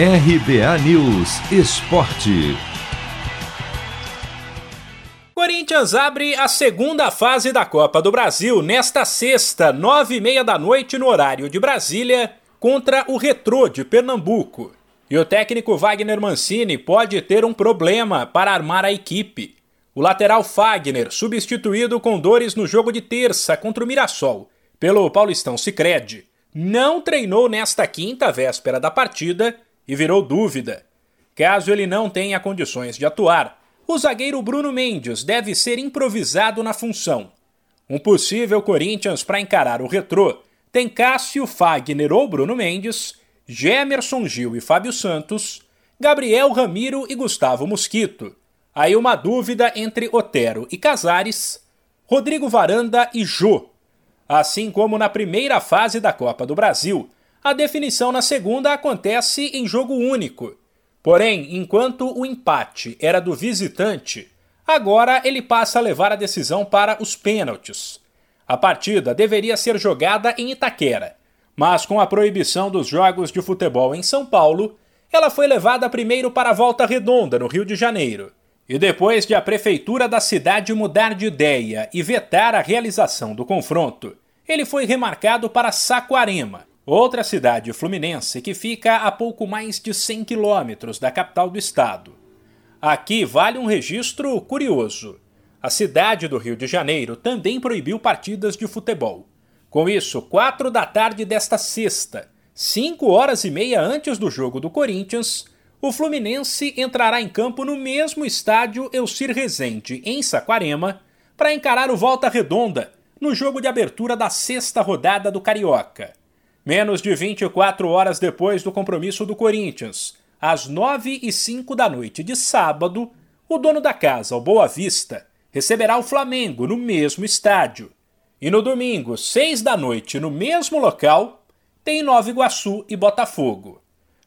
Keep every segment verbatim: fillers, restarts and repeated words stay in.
R B A News Esporte. Corinthians abre a segunda fase da Copa do Brasil nesta sexta, nove e meia da noite no horário de Brasília, contra o Retrô de Pernambuco. E o técnico Wagner Mancini pode ter um problema para armar a equipe. O lateral Fagner, substituído com dores no jogo de terça contra o Mirassol pelo Paulistão Sicredi, não treinou nesta quinta, véspera da partida, e virou dúvida. Caso ele não tenha condições de atuar, o zagueiro Bruno Mendes deve ser improvisado na função. Um possível Corinthians para encarar o Retrô tem Cássio, Fagner ou Bruno Mendes, Gemerson Gil e Fábio Santos, Gabriel Ramiro e Gustavo Mosquito. Aí uma dúvida entre Otero e Casares, Rodrigo Varanda e Jô. Assim como na primeira fase da Copa do Brasil, a definição na segunda acontece em jogo único. Porém, enquanto o empate era do visitante, agora ele passa a levar a decisão para os pênaltis. A partida deveria ser jogada em Itaquera, mas com a proibição dos jogos de futebol em São Paulo, ela foi levada primeiro para a Volta Redonda, no Rio de Janeiro. E depois de a prefeitura da cidade mudar de ideia e vetar a realização do confronto, ele foi remarcado para Saquarema, outra cidade fluminense que fica a pouco mais de cem quilômetros da capital do estado. Aqui vale um registro curioso. A cidade do Rio de Janeiro também proibiu partidas de futebol. Com isso, quatro da tarde desta sexta, cinco horas e meia antes do jogo do Corinthians, o Fluminense entrará em campo no mesmo estádio Elcir Rezende, em Saquarema, para encarar o Volta Redonda, no jogo de abertura da sexta rodada do Carioca. Menos de vinte e quatro horas depois do compromisso do Corinthians, às nove e cinco da noite de sábado, o dono da casa, o Boa Vista, receberá o Flamengo no mesmo estádio. E no domingo, seis da noite, no mesmo local, tem Nova Iguaçu e Botafogo.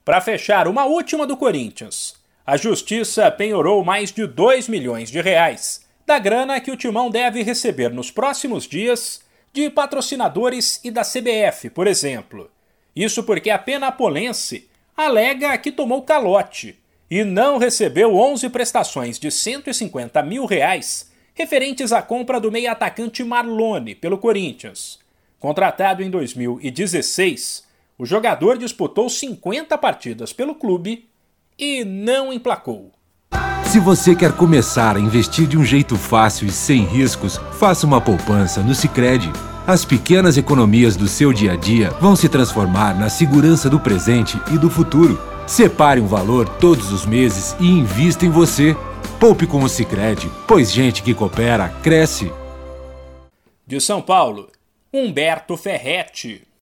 Para fechar, uma última do Corinthians. A Justiça penhorou mais de dois milhões de reais da grana que o Timão deve receber nos próximos dias de patrocinadores e da C B F, por exemplo. Isso porque a Penapolense alega que tomou calote e não recebeu onze prestações de cento e cinquenta mil reais referentes à compra do meio-atacante Marlone pelo Corinthians. Contratado em dois mil e dezesseis, o jogador disputou cinquenta partidas pelo clube e não emplacou. Se você quer começar a investir de um jeito fácil e sem riscos, faça uma poupança no Sicredi. As pequenas economias do seu dia a dia vão se transformar na segurança do presente e do futuro. Separe um valor todos os meses e invista em você. Poupe com o Sicredi, pois gente que coopera, cresce. De São Paulo, Humberto Ferrete.